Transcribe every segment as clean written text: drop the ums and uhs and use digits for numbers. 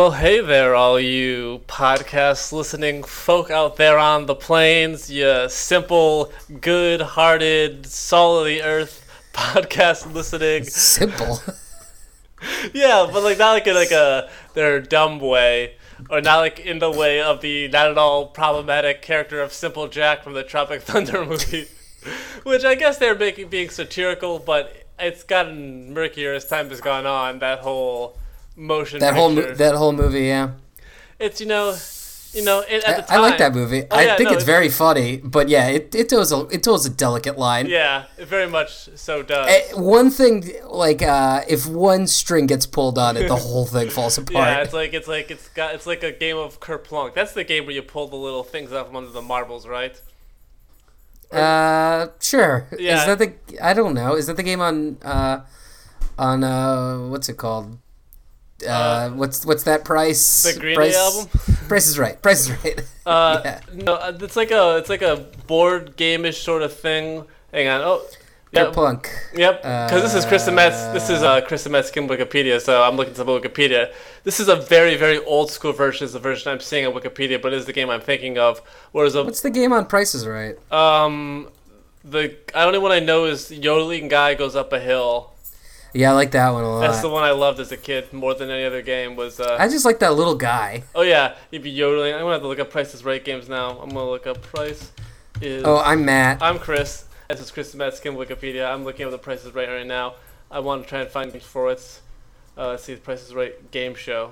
Well, hey there, all you podcast-listening folk out there on the plains, you simple, good-hearted, salt-of-the-earth podcast-listening. Simple? Yeah, but like not like in like a their dumb way, or not like in the way of the not at all problematic character of Simple Jack from the Tropic Thunder movie, which I guess they're making being satirical, but it's gotten murkier as time has gone on, that whole... That whole movie, yeah. It's it, at the time, I like that movie. I think it's very funny, but yeah, it tells a delicate line. Yeah, it very much so does. One thing, like if one string gets pulled on it, the whole thing falls apart. Yeah, it's like a game of Kerplunk. That's the game where you pull the little things off one of the marbles, right? Sure. Yeah. Is that the game on what's it called? What's that price? The Green Day album. Price is Right. Yeah. No, it's like a board game-ish sort of thing. Hang on. Oh, yep. Kerplunk. Yep. Because this is Chris and Matt's. This is Chris and Matt's Wikipedia. So I'm looking at Wikipedia. This is a very very old school version. Is the version I'm seeing on Wikipedia, but it is the game I'm thinking of. What's the game on Price is Right? The only one I know is yodeling guy goes up a hill. Yeah, I like that one a lot. That's the one I loved as a kid more than any other game. Was I just like that little guy. Oh, yeah. He'd be yodeling. I'm going to have to look up Price is Right games now. I'm going to look up Price is... Oh, I'm Matt. I'm Chris. This is Chris Matt's Kim Wikipedia. I'm looking up the Price is Right right now. I want to try and find it for it. Let's see, the Price is Right game show.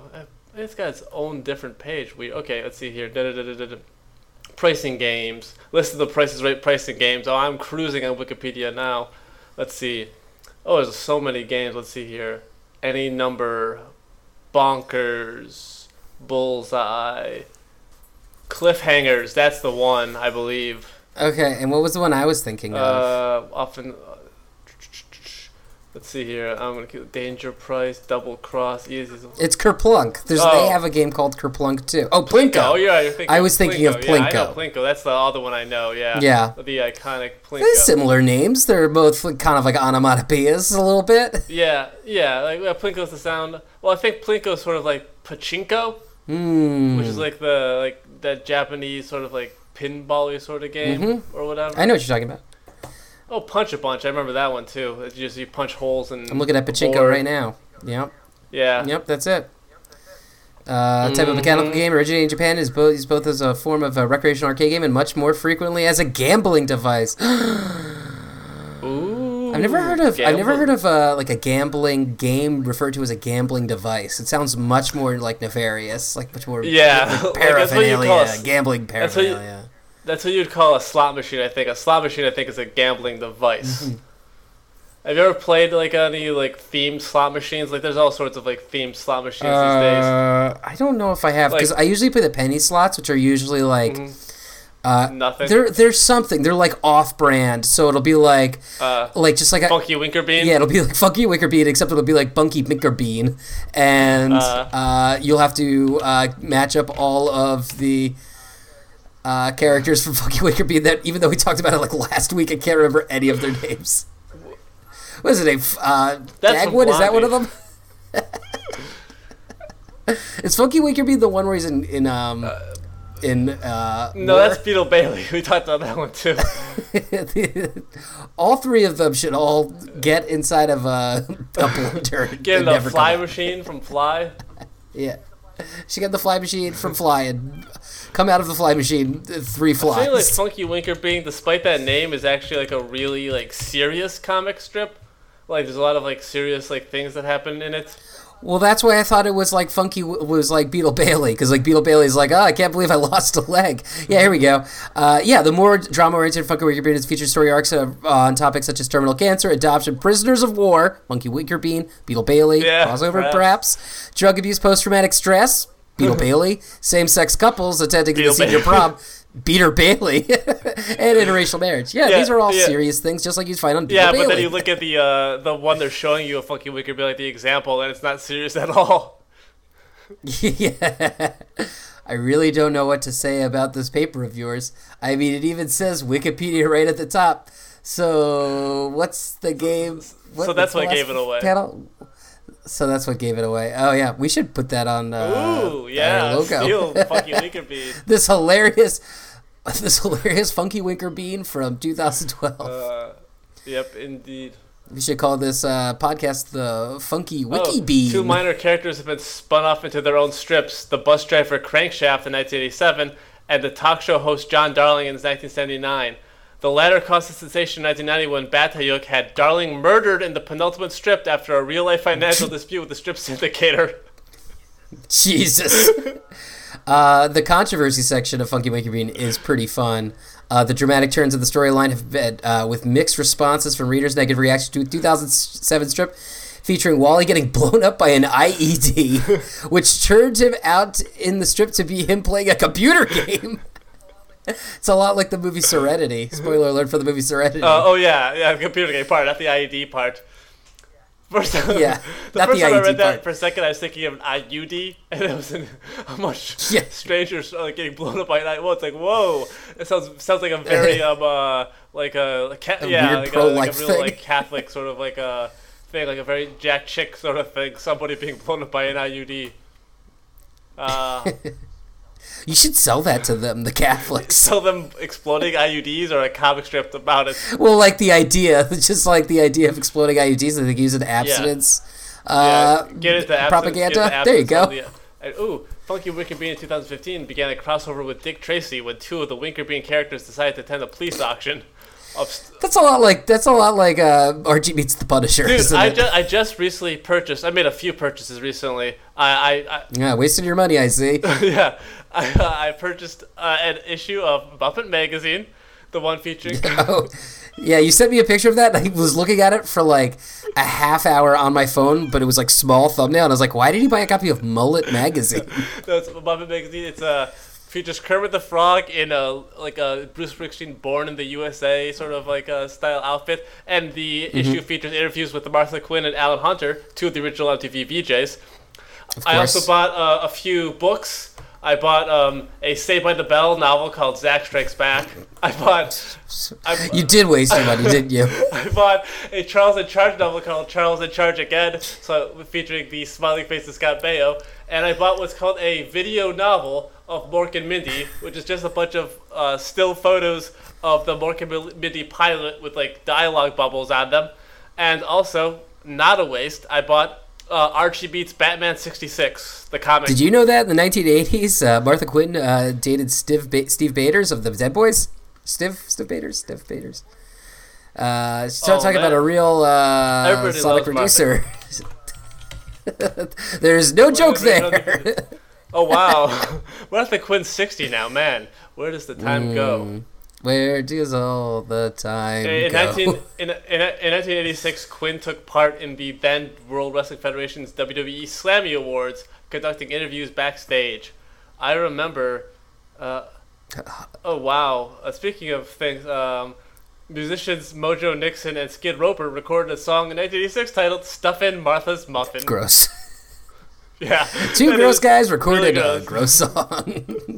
It's got its own different page. Okay, let's see here. Pricing games. List of the Price is Right pricing games. Oh, I'm cruising on Wikipedia now. Let's see. Oh, there's so many games. Let's see here. Any number. Bonkers. Bullseye. Cliffhangers. That's the one, I believe. Okay, and what was the one I was thinking of? Let's see here. I'm going to keep Danger Price, Double Cross, Easy. It's Kerplunk. They have a game called Kerplunk, too. Oh, Plinko. Oh, yeah, you're thinking I was thinking of Plinko. Yeah, I know Plinko. That's the other one I know, yeah. Yeah. The iconic Plinko. They're similar names. They're both kind of like onomatopoeias a little bit. Yeah, yeah. Like Plinko's the sound. Well, I think Plinko's sort of like Pachinko, which is like the that Japanese sort of like pinball-y sort of game or whatever. I know what you're talking about. Oh, Punch-a-Bunch. I remember that one, too. It's just you punch holes and... I'm looking at Pachinko right now. Yep. Yeah. Yep, that's it. Type of mechanical game originating in Japan is both as a form of a recreational arcade game and much more frequently as a gambling device. Ooh. I've never heard of like a gambling game referred to as a gambling device. It sounds much more like nefarious, like much more like paraphernalia, like gambling paraphernalia. That's what you'd call a slot machine, I think. A slot machine, I think, is a gambling device. Mm-hmm. Have you ever played like any like themed slot machines? Like, there's all sorts of like themed slot machines these days. I don't know if I have, because I usually play the penny slots, which are usually like nothing. They're something. They're like off-brand, so it'll be like just like Funky Winkerbean. Yeah, it'll be like Funky Winkerbean, except it'll be like Bunky Minkerbean, and you'll have to match up all of the. Characters from Funky Winkerbean that, even though we talked about it like last week, I can't remember any of their names. What is the name? Dagwood? Is that one of them? Is Funky Winkerbean the one where he's No, that's Beetle Bailey. We talked about that one too. All three of them should all get inside of a blender. Get the fly machine from Fly. Yeah. She got the fly machine from Fly and come out of the fly machine three flies. I feel like Funky Winkerbean, despite that name, is actually like a really like serious comic strip. Like there's a lot of like serious like things that happen in it. Well, that's why I thought it was like Funky was like Beetle Bailey, because like Beetle Bailey's like, I can't believe I lost a leg. Yeah, here we go. The more drama-oriented Funky Winkerbean has featured story arcs on topics such as terminal cancer, adoption, prisoners of war, Funky Winkerbean, Beetle Bailey, crossover perhaps, drug abuse, post-traumatic stress, Beetle Bailey, same-sex couples attending the senior prom, Beater Bailey, and interracial marriage. Yeah, these are all serious things, just like you'd find on Beater Bailey. Yeah, but then you look at the one they're showing you, a Funky Winkerbean, like the example, and it's not serious at all. Yeah. I really don't know what to say about this paper of yours. I mean, it even says Wikipedia right at the top. So, what's the game? So that's what gave it away. Panel? So that's what gave it away. Oh, yeah. We should put that on our logo. Steal Funky Winkerbean. This hilarious Funky Winkerbean from 2012. Yep, indeed. We should call this podcast the Funky Wiki Bean. Two minor characters have been spun off into their own strips. The bus driver Crankshaft in 1987 and the talk show host John Darling in 1979. The latter caused a sensation in 1990 when Batayuk had Darling murdered in the penultimate strip after a real-life financial dispute with the strip syndicator. Jesus. The controversy section of Funky Winkerbean is pretty fun. The dramatic turns of the storyline have been with mixed responses from readers' negative reactions to a 2007 strip featuring Wally getting blown up by an IED, which turned him out in the strip to be him playing a computer game. It's a lot like the movie Serenity. Spoiler alert for the movie Serenity. Yeah, the computer game part, not the IED part. First time, yeah, the first time I read that, for a second I was thinking of an IUD, and it was a much stranger getting blown up by an IUD. Well, it's like, whoa, it sounds like a very like a real Catholic sort of like a thing, like a very Jack Chick sort of thing. Somebody being blown up by an IUD. You should sell that to them, the Catholics. Sell them exploding IUDs or a comic strip about it. Well, the idea of exploding IUDs that they use in abstinence get into abstinence propaganda. There you go. Funky Winkerbean in 2015 began a crossover with Dick Tracy when two of the Winkerbean characters decided to attend a police auction. That's a lot like RG meets the Punisher. Dude, I just recently purchased. I made a few purchases recently. I wasted your money, I see. Yeah, I purchased an issue of Buffett Magazine, the one featuring. Yeah, you sent me a picture of that, and I was looking at it for like a half hour on my phone, but it was like small thumbnail, and I was like, why did he buy a copy of Mullet Magazine? No, it's Buffett Magazine. It's a. Features Kermit the Frog in a Bruce Springsteen Born in the USA sort of like a style outfit, and the issue features interviews with Martha Quinn and Alan Hunter, two of the original MTV VJs. I also bought a few books. I bought a Saved by the Bell novel called Zack Strikes Back. You did waste your money, didn't you? I bought a Charles in Charge novel called Charles in Charge Again, so featuring the smiling face of Scott Baio. And I bought what's called a video novel of Mork and Mindy, which is just a bunch of still photos of the Mork and Mindy pilot with like dialogue bubbles on them. And also, not a waste, I bought Archie Beats Batman 66, the comic. Did you know that in the 1980s, Martha Quinn dated Steve Baders of the Dead Boys? Steve Baders. About a real Sonic producer. There's no joke there. Oh, wow. Martha Quinn's 60 now, man. Where does the time go? Where does all the time go? 1986, Quinn took part in the then World Wrestling Federation's WWE Slammy Awards, conducting interviews backstage. I remember... oh, wow. Speaking of things... musicians Mojo Nixon and Skid Roper recorded a song in 1986 titled Stuff in Martha's Muffin. Gross. Yeah. Two gross guys recorded really gross song.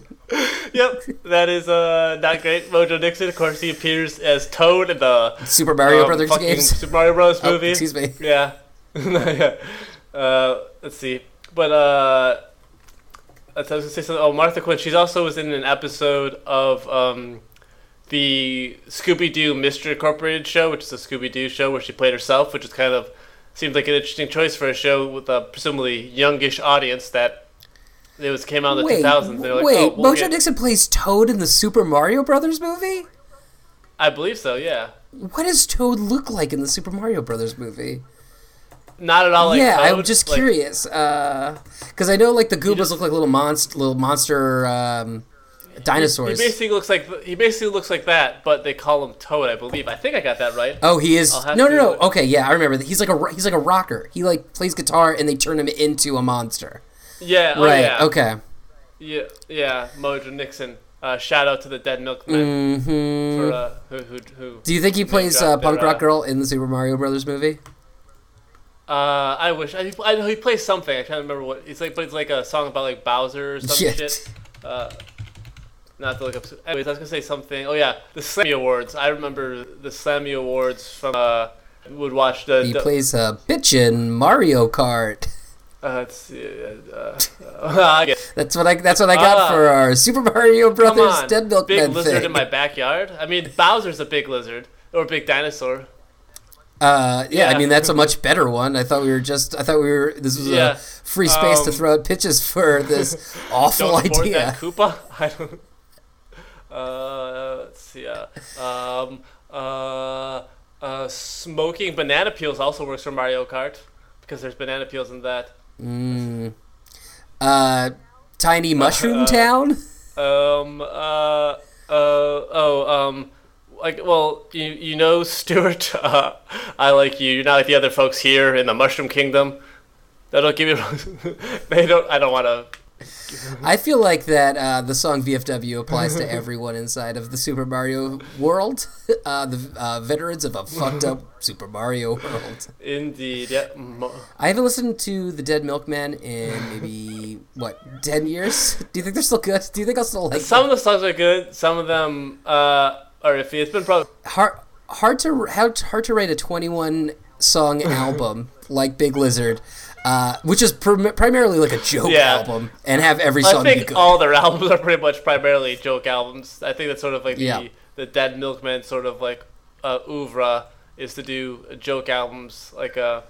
Yep, that is not great. Mojo Nixon, of course, he appears as Toad in the Super Mario Brothers games. Super Mario Bros. Movie. Excuse me. Yeah. Yeah. Let's see. But I was going to say something. Oh, Martha Quinn, she also was in an episode of... the Scooby-Doo Mystery Incorporated show, which is a Scooby-Doo show where she played herself, which is kind of seemed like an interesting choice for a show with a presumably youngish audience that it was came out in the 2000s. Mojo Nixon plays Toad in the Super Mario Brothers movie? I believe so, yeah. What does Toad look like in the Super Mario Brothers movie? Not at all like Toad. Yeah, I'm just curious. Because I know like the Goombas look like little monster... dinosaurs. He basically looks like that, but they call him Toad, I believe. I think I got that right. Oh, he is. No. Okay, yeah, I remember. He's like a rocker. He like plays guitar, and they turn him into a monster. Yeah. Right. Oh, yeah. Okay. Yeah. Mojo Nixon. Shout out to the Dead Milkmen. Mm-hmm. For who? Do you think he plays Punk Rock Girl in the Super Mario Brothers movie? I wish. I know he plays something. I can't remember what. It's like, but it's like a song about like Bowser or some shit. Not to look up. Anyways, I was gonna say something. Oh yeah, the Slammy Awards. I remember the Slammy Awards from would watch the... He plays a bitchin' Mario Kart. Let's see. Okay. That's what I got for our Super Mario Brothers Dead Milkmen thing. Big Lizard in my backyard. I mean, Bowser's a big lizard or a big dinosaur. Yeah, I mean that's a much better one. I thought we were. This was a free space to throw out pitches for this awful idea. That Koopa. I don't. Let's see. Smoking banana peels also works for Mario Kart because there's banana peels in that. Tiny Mushroom Town. Like, well, you know, Stuart, I like you. You're not like the other folks here in the Mushroom Kingdom. That'll give you. They don't. I don't want to. I feel like that the song VFW applies to everyone inside of the Super Mario World. The veterans of a fucked up Super Mario World. Indeed. Yeah. I haven't listened to the Dead Milkmen in maybe 10 years. Do you think they're still good? Do you think I'll still like? Some of the songs are good. Some of them. Or if it's been probably hard to rate a 21 song album like Big Lizard, which is primarily like a joke album, and have every song. I think be good. All their albums are pretty much primarily joke albums. I think that's sort of like the Dead Milkmen sort of like oeuvre is to do joke albums, like a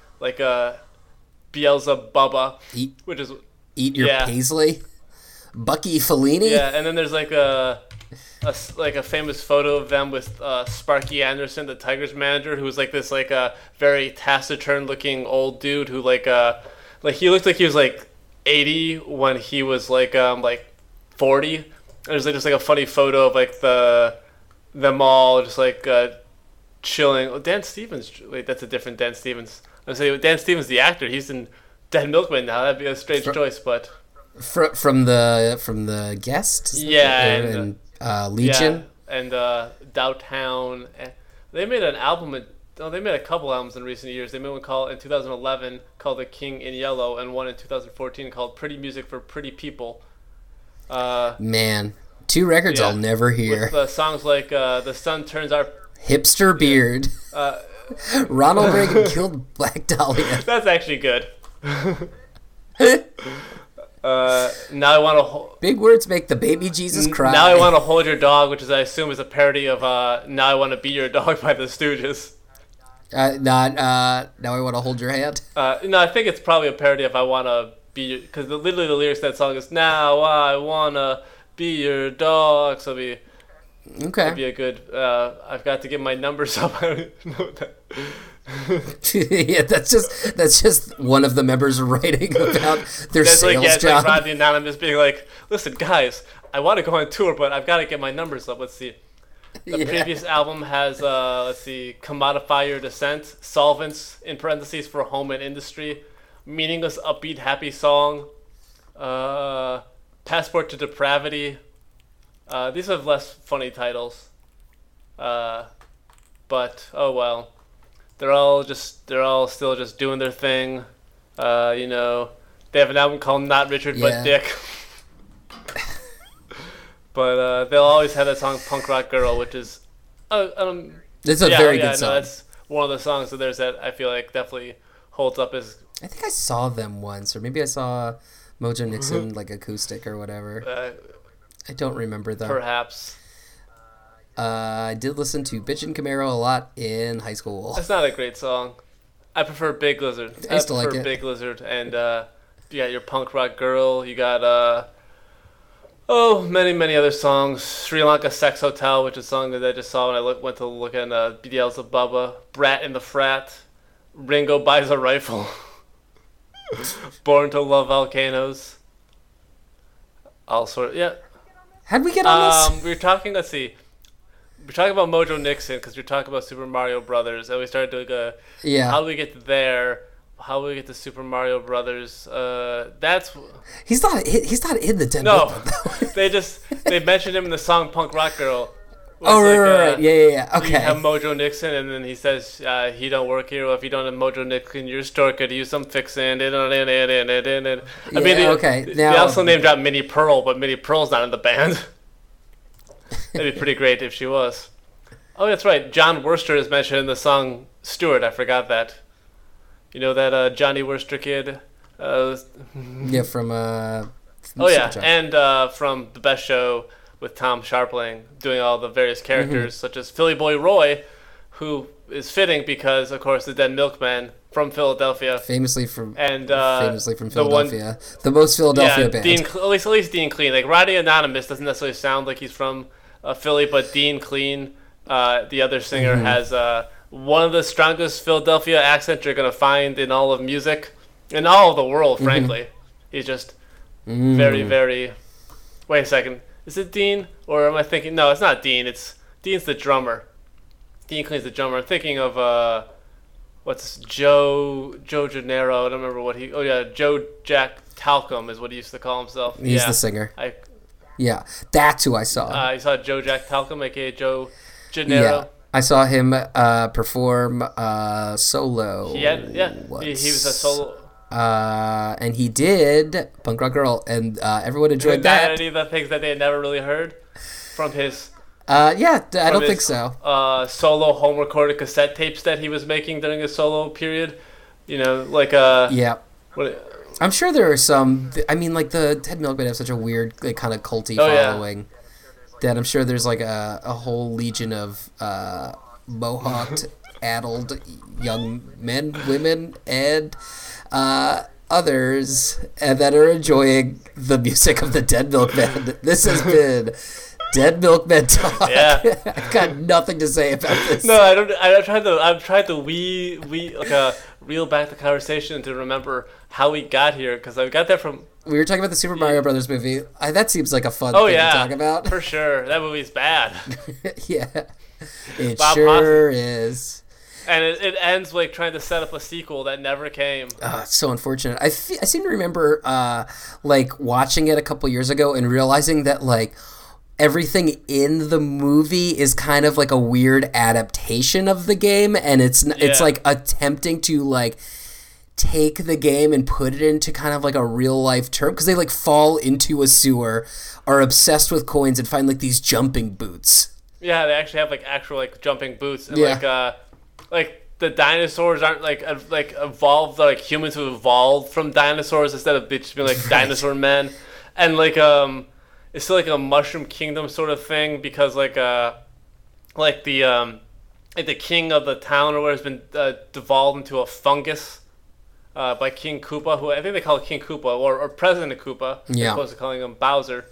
Beelzebubba, Eat Your Paisley, Bucky Fellini. Yeah, and then there's like a famous photo of them with Sparky Anderson, the Tigers manager, who was like this like a very taciturn looking old dude who like he looked like he was like 80 when he was like 40. And there's like just like a funny photo of like them all just like chilling. Oh, Dan Stevens. Wait, that's a different Dan Stevens. I was saying Dan Stevens, the actor. He's in Dead Milkmen now. That'd be a strange choice, but from the Guest. Yeah, and Legion and Downtown. They made an album. They made a couple albums in recent years. They made one in 2011 called "The King in Yellow" and one in 2014 called "Pretty Music for Pretty People." Man, two records I'll never hear. With songs like "The Sun Turns Our Hipster Beard," Ronald Reagan Killed Black Dahlia. That's actually good. Now I want to big words make the baby Jesus cry. Now I want to hold your dog, which is I assume is a parody of "Now I Want to Be Your Dog" by the Stooges. Now I want to hold your hand. No, I think it's probably a parody of "I Want to Be Your," because literally the lyrics to that song is "Now I want to be your dog." So it'd be a good. I've got to get my numbers up. I don't know that. Yeah, that's just one of the members writing about their sales job. Like Rod the Anonymous being like, "Listen, guys, I want to go on tour, but I've got to get my numbers up." Let's see. The previous album has, "Commodify Your Descent," "Solvents" in parentheses for home and industry, "Meaningless Upbeat Happy Song," "Passport to Depravity." These have less funny titles, but oh well. They're all still just doing their thing. You know, they have an album called Not Richard But Dick. But they'll always have that song Punk Rock Girl, which is it's a very good song. No, that's one of the songs of theirs that I feel like definitely holds up as. I think I saw them once, or maybe I saw Mojo Nixon like acoustic or whatever. I don't remember though. Perhaps. I did listen to Bitchin' Camaro a lot in high school. That's not a great song. I prefer Big Lizard. I used to like it. I prefer Big Lizard. And you got your Punk Rock Girl. You got, many, many other songs. Sri Lanka Sex Hotel, which is a song that I just saw when I went to look at Beelzebubba. Brat in the Frat. Ringo Buys a Rifle. Born to Love Volcanoes. All sort. Yeah. How'd we get on this? We were talking, let's see. We're talking about Mojo Nixon because we're talking about Super Mario Brothers, and we started doing how do we get there? How do we get to Super Mario Brothers? That's he's not in the Dead Milkmen. No, they mentioned him in the song Punk Rock Girl. Oh, right. Yeah. Okay. You have Mojo Nixon, and then he says he don't work here. Well, if you don't have Mojo Nixon, your store could use some fixing. They also named out Minnie Pearl, but Minnie Pearl's not in the band. That'd be pretty great if she was. Oh, that's right. John Worcester is mentioned in the song Stewart. I forgot that. You know that Johnny Worcester kid? Yeah, from Superchild. And from The Best Show with Tom Sharpling, doing all the various characters, such as Philly Boy Roy, who is fitting because, of course, the Dead Milkmen from Philadelphia. Famously from Philadelphia. The most Philadelphia band. At least Dean Clean. Like, Roddy Anonymous doesn't necessarily sound like he's from Philly, but Dean Clean, the other singer, has one of the strongest Philadelphia accents you're going to find in all of music, in all of the world, frankly. He's just very, very... Wait a second. Is it Dean? Or am I thinking... No, it's not Dean. Dean's the drummer. Dean Clean's the drummer. I'm thinking of... Joe Genaro. I don't remember what he... Oh, yeah. Joe Jack Talcum is what he used to call himself. He's the singer. That's who I saw. I saw Joe Jack Talcum, a.k.a. Joe Genaro. Yeah. I saw him perform solo. He was a solo... and he did Punk Rock Girl, and everyone enjoyed that. Any of the things that they had never really heard from his... I don't think so. Solo home recorded cassette tapes that he was making during his solo period. You know, like... I'm sure there are some... I mean, like, the Dead Milkmen have such a weird, like, kind of culty following that I'm sure there's, like, a whole legion of mohawked, addled young men, women, and... others that are enjoying the music of the Dead Milkmen. This has been Dead Milkmen Talk. Yeah. I've got nothing to say about this. No, I don't. I've tried to reel back the conversation to remember how we got here, because I got that from. We were talking about the Super Mario Brothers movie. That seems like a fun thing to talk about. For sure, that movie's bad. It Bob sure Hoffman. Is. And it ends like trying to set up a sequel that never came. It's so unfortunate. I seem to remember like watching it a couple years ago and realizing that like everything in the movie is kind of like a weird adaptation of the game, and it's like attempting to like take the game and put it into kind of like a real life term, because they like fall into a sewer, are obsessed with coins, and find like these jumping boots. Yeah, they actually have like actual like jumping boots and like the dinosaurs aren't like evolved, like humans who evolved from dinosaurs instead of just being like dinosaur men, and like it's still like a Mushroom Kingdom sort of thing, because like the like the king of the town or where has been devolved into a fungus by King Koopa, who I think they call King Koopa or President Koopa, as opposed to calling him Bowser.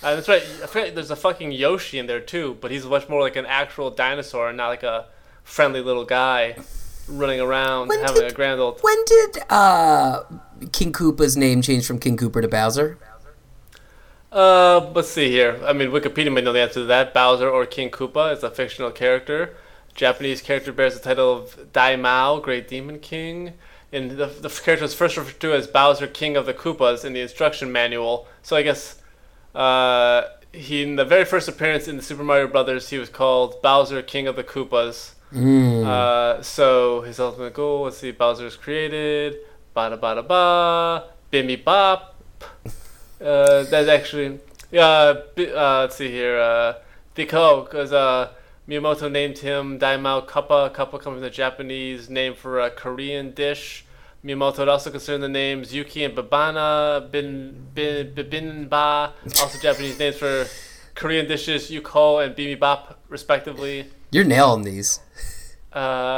That's right. I forget, there's a fucking Yoshi in there too, but he's much more like an actual dinosaur and not like a friendly little guy running around having a grand old... When did King Koopa's name change from King Koopa to Bowser? Let's see here. I mean, Wikipedia may know the answer to that. Bowser or King Koopa is a fictional character. Japanese character bears the title of Daimao, Great Demon King. And the character is first referred to as Bowser, King of the Koopas, in the instruction manual. So I guess... he, in the very first appearance in the Super Mario Brothers, he was called Bowser, King of the Koopas. So his ultimate goal was to see Bowser's created. Bada bada ba, bimmy bop. That's actually let's see here. Diko, because Miyamoto named him Daimao Kappa. Kappa comes from the Japanese name for a Korean dish. Miyamoto had also considered the names Yuki and Babana, Bibinba, also Japanese names for Korean dishes, Yuko and Bibimbap, respectively. You're nailing these. The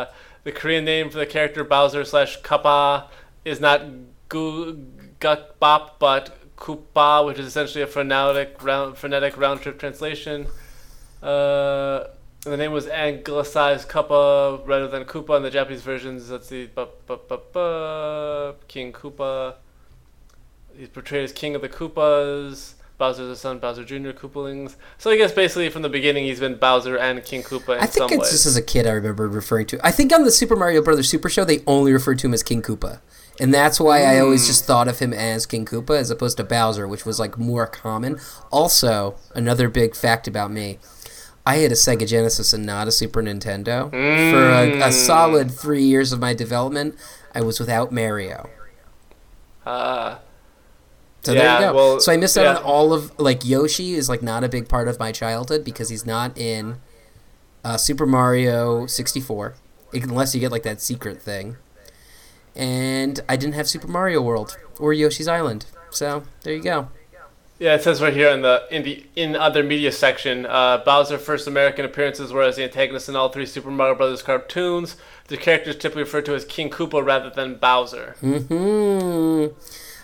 Korean name for the character Bowser / Kappa is not Gukbap, but Koopa, which is essentially a phonetic round-trip translation. The name was anglicized Koopa rather than Koopa in the Japanese versions. Let's see. King Koopa. He's portrayed as King of the Koopas. Bowser's the son, Bowser Jr., Koopalings. So I guess basically from the beginning he's been Bowser and King Koopa in some ways. I think it's just as a kid I remember referring to. I think on the Super Mario Brothers Super Show they only referred to him as King Koopa. And that's why I always just thought of him as King Koopa as opposed to Bowser, which was like more common. Also, another big fact about me. I had a Sega Genesis and not a Super Nintendo. For a solid 3 years of my development, I was without Mario. So there you go. Well, so I missed out on all of... Like, Yoshi is, like, not a big part of my childhood because he's not in Super Mario 64, unless you get like that secret thing. And I didn't have Super Mario World or Yoshi's Island, so there you go. Yeah, it says right here in the other media section, Bowser's first American appearances were as the antagonist in all three Super Mario Brothers cartoons. The character is typically referred to as King Koopa rather than Bowser. Mm-hmm.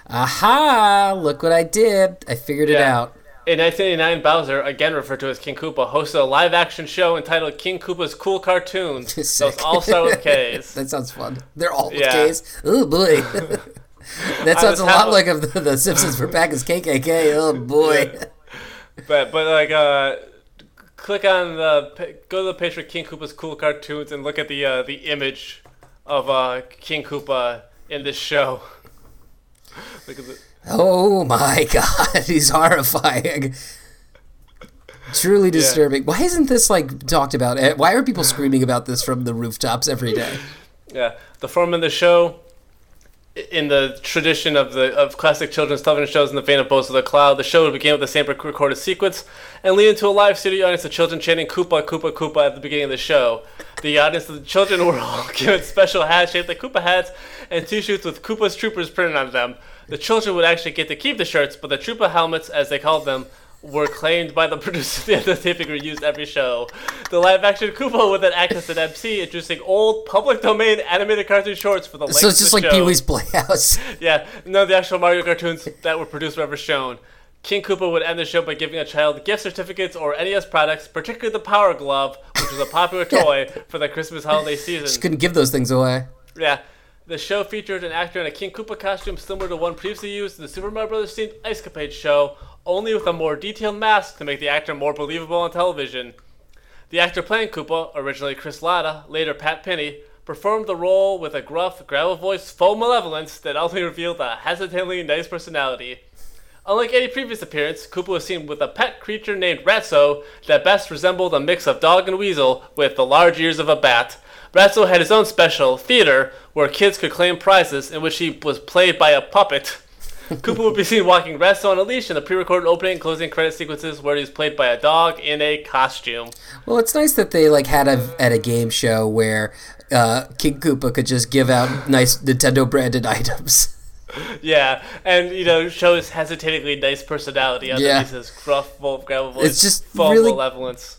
Aha! Look what I did. I figured it out. In 1989, Bowser, again referred to as King Koopa, hosted a live-action show entitled King Koopa's Cool Cartoons. Those all start with Ks. That sounds fun. They're all with Ks. Oh, boy. That sounds a lot like of the Simpsons for Pack is KKK. Oh, boy. Yeah. But like, click on go to the page for King Koopa's Cool Cartoons and look at the image of King Koopa in this show. Look at the... Oh my God, he's horrifying. Truly disturbing. Why isn't this like talked about? Why are people screaming about this from the rooftops every day? Yeah, the form of the show, in the tradition of classic children's television shows in the vein of Bones of the Cloud, the show would begin with the same recorded sequence and lead into a live studio audience of children chanting Koopa, Koopa, Koopa at the beginning of the show. The audience of the children were all given special hats shaped like Koopa hats and T-shirts with Koopa's Troopers printed on them. The children would actually get to keep the shirts, but the Troopa helmets, as they called them, were claimed by the producers and the taping were used every show. The live-action Koopa would then act as an MC, introducing old public domain animated cartoon shorts for the length of the show. So it's just like Pee-wee's Playhouse. Yeah, none of the actual Mario cartoons that were produced were ever shown. King Koopa would end the show by giving a child gift certificates or NES products, particularly the Power Glove, which was a popular toy for the Christmas holiday season. Just couldn't give those things away. Yeah. The show featured an actor in a King Koopa costume similar to one previously used in the Super Mario Brothers themed Ice Capade show, only with a more detailed mask to make the actor more believable on television. The actor playing Koopa, originally Chris Latta, later Pat Penny, performed the role with a gruff, gravel-voiced faux malevolence that ultimately revealed a hesitantly nice personality. Unlike any previous appearance, Koopa was seen with a pet creature named Ratso that best resembled a mix of dog and weasel with the large ears of a bat. Ratso had his own special, theater, where kids could claim prizes, in which he was played by a puppet. Koopa would be seen walking Ratso on a leash in the pre-recorded opening and closing credit sequences where he was played by a dog in a costume. Well, it's nice that they like had a game show where King Koopa could just give out nice Nintendo-branded items. Yeah, and, you know, shows hesitatingly nice personality underneath his gruff, gravel voice. It's just really... malevolence.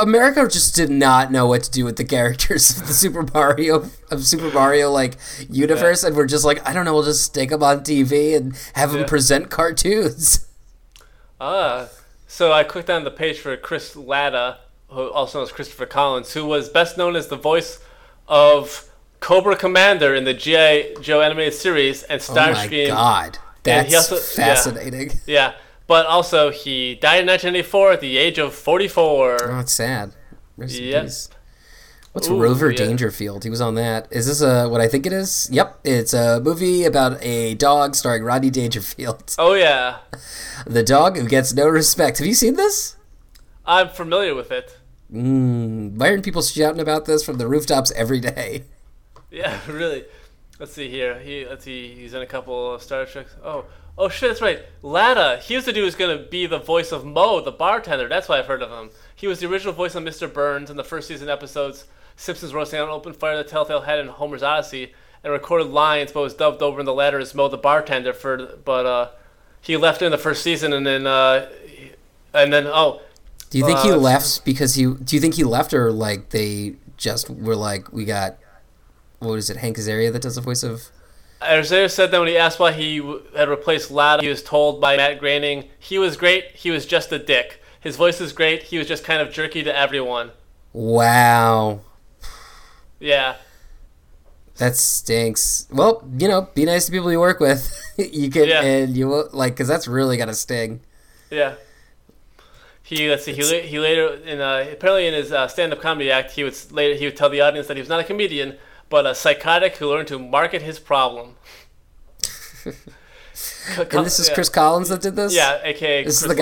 America just did not know what to do with the characters of the Super Mario, like, universe, and we're just like, I don't know, we'll just stick them on TV and have them present cartoons. So I clicked on the page for Chris Latta, who also known as Christopher Collins, who was best known as the voice of... Cobra Commander in the G.I. Joe animated series and Starscream. Oh my God, that's also fascinating. Yeah, but also he died in 1984 at the age of 44. Oh, it's sad. Yes. What's Rover Dangerfield? He was on that. Is this what I think it is? Yep, it's a movie about a dog starring Rodney Dangerfield. Oh yeah, the dog who gets no respect. Have you seen this? I'm familiar with it. I'm hearing people shouting about this from the rooftops every day. Yeah, really. Let's see here. He's in a couple of Star Trek. Oh shit, that's right. Latta. He was the dude who's going to be the voice of Mo, the bartender. That's why I've heard of him. He was the original voice of Mr. Burns in the first season episodes Simpsons Roasting on Open Fire, The Telltale Head, and Homer's Odyssey, and recorded lines but was dubbed over in the latter as Mo, the bartender. He left in the first season and then. Do you think he left because he? Do you think he left or like they just were like we got? What is it, Hank Azaria that does the voice of... Azaria said that when he asked why he had replaced Latta, he was told by Matt Groening, he was great, he was just a dick. His voice is great, he was just kind of jerky to everyone. Wow. Yeah. That stinks. Well, you know, be nice to people you work with. And you will, like, because that's really got to sting. Yeah. He later, apparently in his stand-up comedy act, he would tell the audience that he was not a comedian, but a psychotic who learned to market his problem. And this is Chris Collins that did this? Yeah, a.k.a. This is the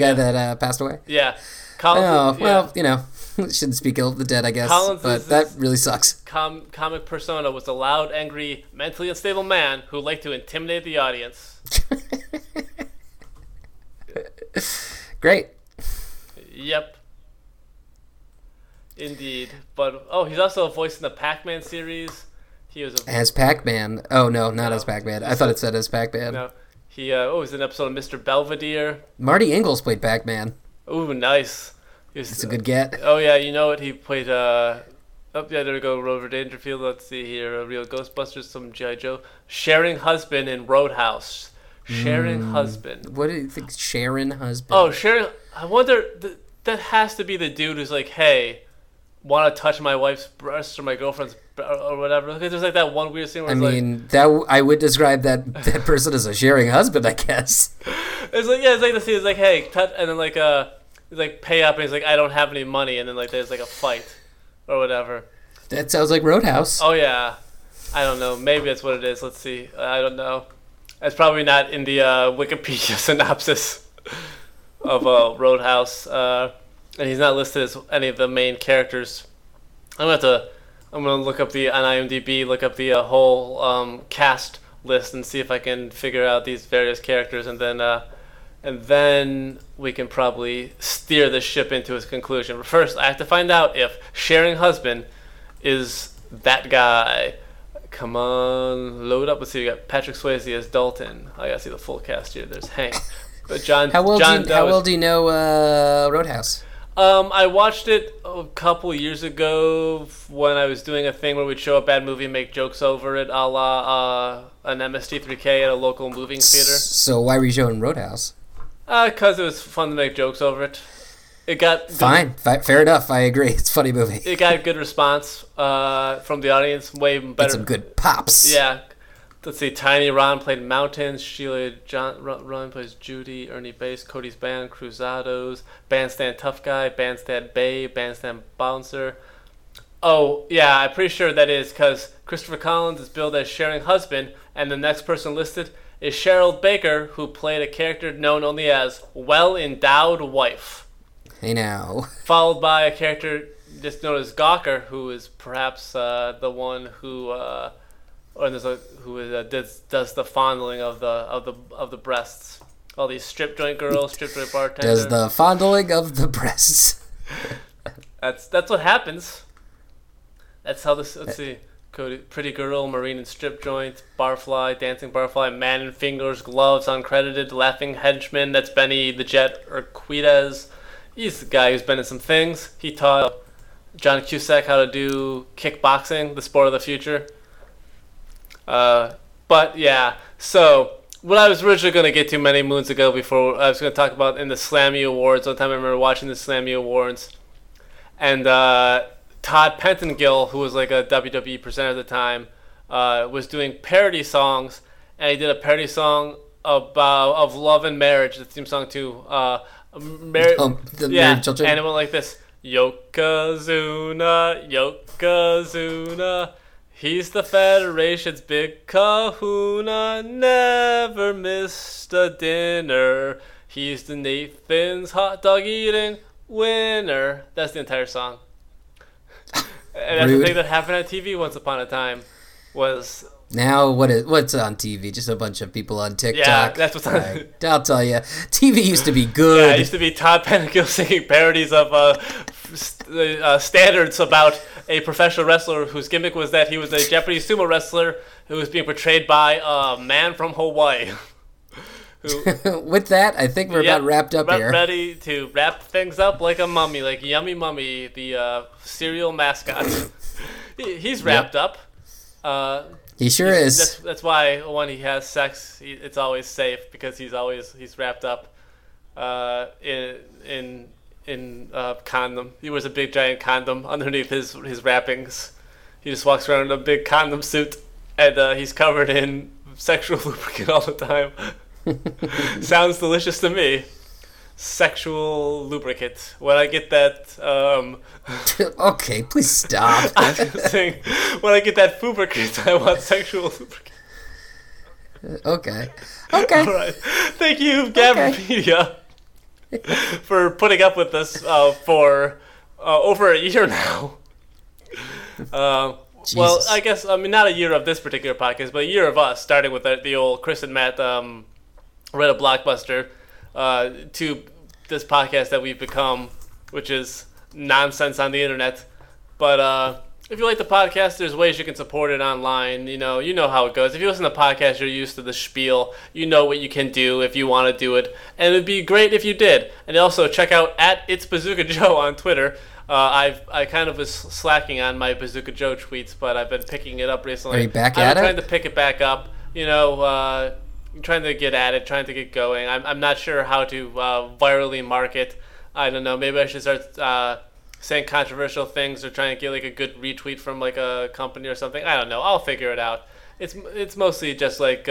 guy that passed away? Yeah. Collins. Well, you know, shouldn't speak ill of the dead, I guess, but that really sucks. Comic persona was a loud, angry, mentally unstable man who liked to intimidate the audience. Great. Yep. Indeed. But oh, he's also a voice in the Pac-Man series. He was as Pac-Man. Oh no, not as Pac-Man. I thought it said as Pac-Man. No, he he was in an episode of Mr. Belvedere. Marty Ingalls played Pac-Man. Ooh, nice. It's a good get. Oh yeah, you know what? He played. Oh yeah, there we go. Rover Dangerfield. Let's see here. A Real Ghostbusters. Some G.I. Joe. Sharing husband in Roadhouse. Sharing husband. What do you think? Sharon husband. Oh, Sharon. I wonder. That has to be the dude who's like, hey, want to touch my wife's breasts or my girlfriend's or whatever. There's like that one weird scene where I would describe that person as a sharing husband, I guess. It's like, yeah, it's like the scene. It's like, hey, touch, and then like he's like, pay up, and he's like, I don't have any money, and then like there's like a fight or whatever. That sounds like Roadhouse. Oh yeah, I don't know. Maybe that's what it is. Let's see. I don't know. That's probably not in the Wikipedia synopsis of Roadhouse, and he's not listed as any of the main characters. I'm gonna look up on IMDb, look up the whole cast list and see if I can figure out these various characters, and then we can probably steer the ship into its conclusion. But first, I have to find out if Sharing Husband is that guy. Come on, load up. Let's see. We got Patrick Swayze as Dalton. I gotta see the full cast here. There's Hank. But John. How well do you know Roadhouse? I watched it a couple years ago when I was doing a thing where we'd show a bad movie and make jokes over it, a la an MST3K at a local movie theater. So why were you showing Roadhouse? Because it was fun to make jokes over it. It got good. Fine. Fair enough. I agree. It's a funny movie. It got a good response from the audience. Way better. Get some good pops. Yeah. Let's see. Tiny Ron played Mountains. Sheila John Ron plays Judy. Ernie Bass. Cody's Band. Cruzados. Bandstand Tough Guy. Bandstand Babe. Bandstand Bouncer. Oh, yeah. I'm pretty sure that is because Christopher Collins is billed as Sharing Husband, and the next person listed is Cheryl Baker, who played a character known only as Well-Endowed Wife. Hey now. Followed by a character just known as Gawker, who is perhaps the one who... does the fondling of the breasts? All these strip joint girls, strip joint bartender. Does the fondling of the breasts? That's what happens. That's how this. Let's see. Cody, pretty girl, marine and strip joint, barfly, dancing barfly, man and fingers, gloves, uncredited, laughing henchman. That's Benny the Jet Urquidez. He's the guy who's been in some things. He taught John Cusack how to do kickboxing, the sport of the future. But yeah, so what I was originally going to get to many moons ago before, I was going to talk about in the Slammy Awards. One time I remember watching the Slammy Awards, and Todd Pentengill, who was like a WWE presenter at the time, was doing parody songs, and he did a parody song of love and marriage, the theme song to marriage children. And it went like this: Yokozuna, Yokozuna. He's the Federation's big kahuna, never missed a dinner. He's the Nathan's hot dog eating winner. That's the entire song. And that's the thing that happened on TV once upon a time. Was now what's on TV? Just a bunch of people on TikTok. Yeah, that's what's on. Right. I'll tell you, TV used to be good. Yeah, it used to be Todd Pentengill singing parodies of standards about a professional wrestler whose gimmick was that he was a Japanese sumo wrestler who was being portrayed by a man from Hawaii. With that, I think we're about wrapped up here. Ready to wrap things up like a mummy, like Yummy Mummy, the cereal mascot. He's wrapped up. He sure is. That's why when he has sex, it's always safe because he's wrapped up in condom. He wears a big giant condom underneath his wrappings. He just walks around in a big condom suit, and he's covered in sexual lubricant all the time. Sounds delicious to me. Sexual lubricant. When I get that okay, please stop. I'm just saying, when I get that lubricant, I want sexual lubricant. Okay. All right. Thank you, Gavin Media, for putting up with us for over a year now. Well, I guess, I mean, not a year of this particular podcast, but a year of us, starting with the old Chris and Matt read a blockbuster to this podcast that we've become, which is nonsense on the internet. But if you like the podcast, there's ways you can support it online. You know how it goes. If you listen to podcasts, you're used to the spiel. You know what you can do if you want to do it. And it would be great if you did. And also check out at It's Bazooka Joe on Twitter. I kind of was slacking on my Bazooka Joe tweets, but I've been picking it up recently. Are you back at it? I'm trying to pick it back up. Trying to get at it, trying to get going. I'm not sure how to virally market. I don't know. Maybe I should start saying controversial things or trying to get like a good retweet from like a company or something. I don't know. I'll figure it out. It's mostly just like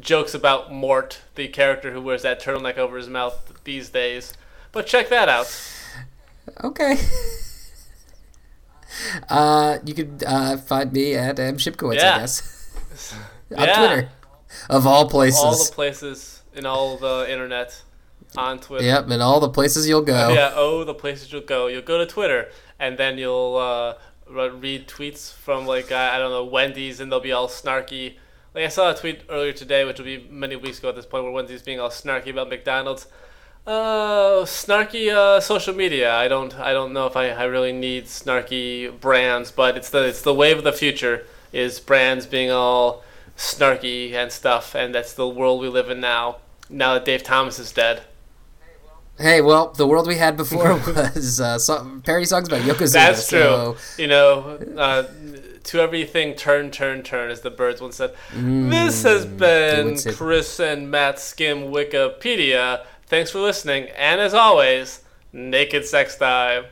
jokes about Mort, the character who wears that turtleneck over his mouth these days. But check that out. Okay. You could find me at M. Shipkowitz, yeah. I guess. On Twitter. Of all places. All the places in all the internet on Twitter. Yep, and all the places you'll go. The places you'll go. You'll go to Twitter, and then you'll read tweets from, like, I don't know, Wendy's, and they'll be all snarky. Like, I saw a tweet earlier today, which will be many weeks ago at this point, where Wendy's being all snarky about McDonald's. Snarky social media. I don't know if I really need snarky brands, but it's the wave of the future is brands being all snarky and stuff, and that's the world we live in now. Now that Dave Thomas is dead. Hey, well, the world we had before was parody songs by Yokozuna. That's true. So. To everything, turn, turn, turn, as the Birds once said. This has been Chris and Matt Skim Wikipedia. Thanks for listening, and as always, naked sex time.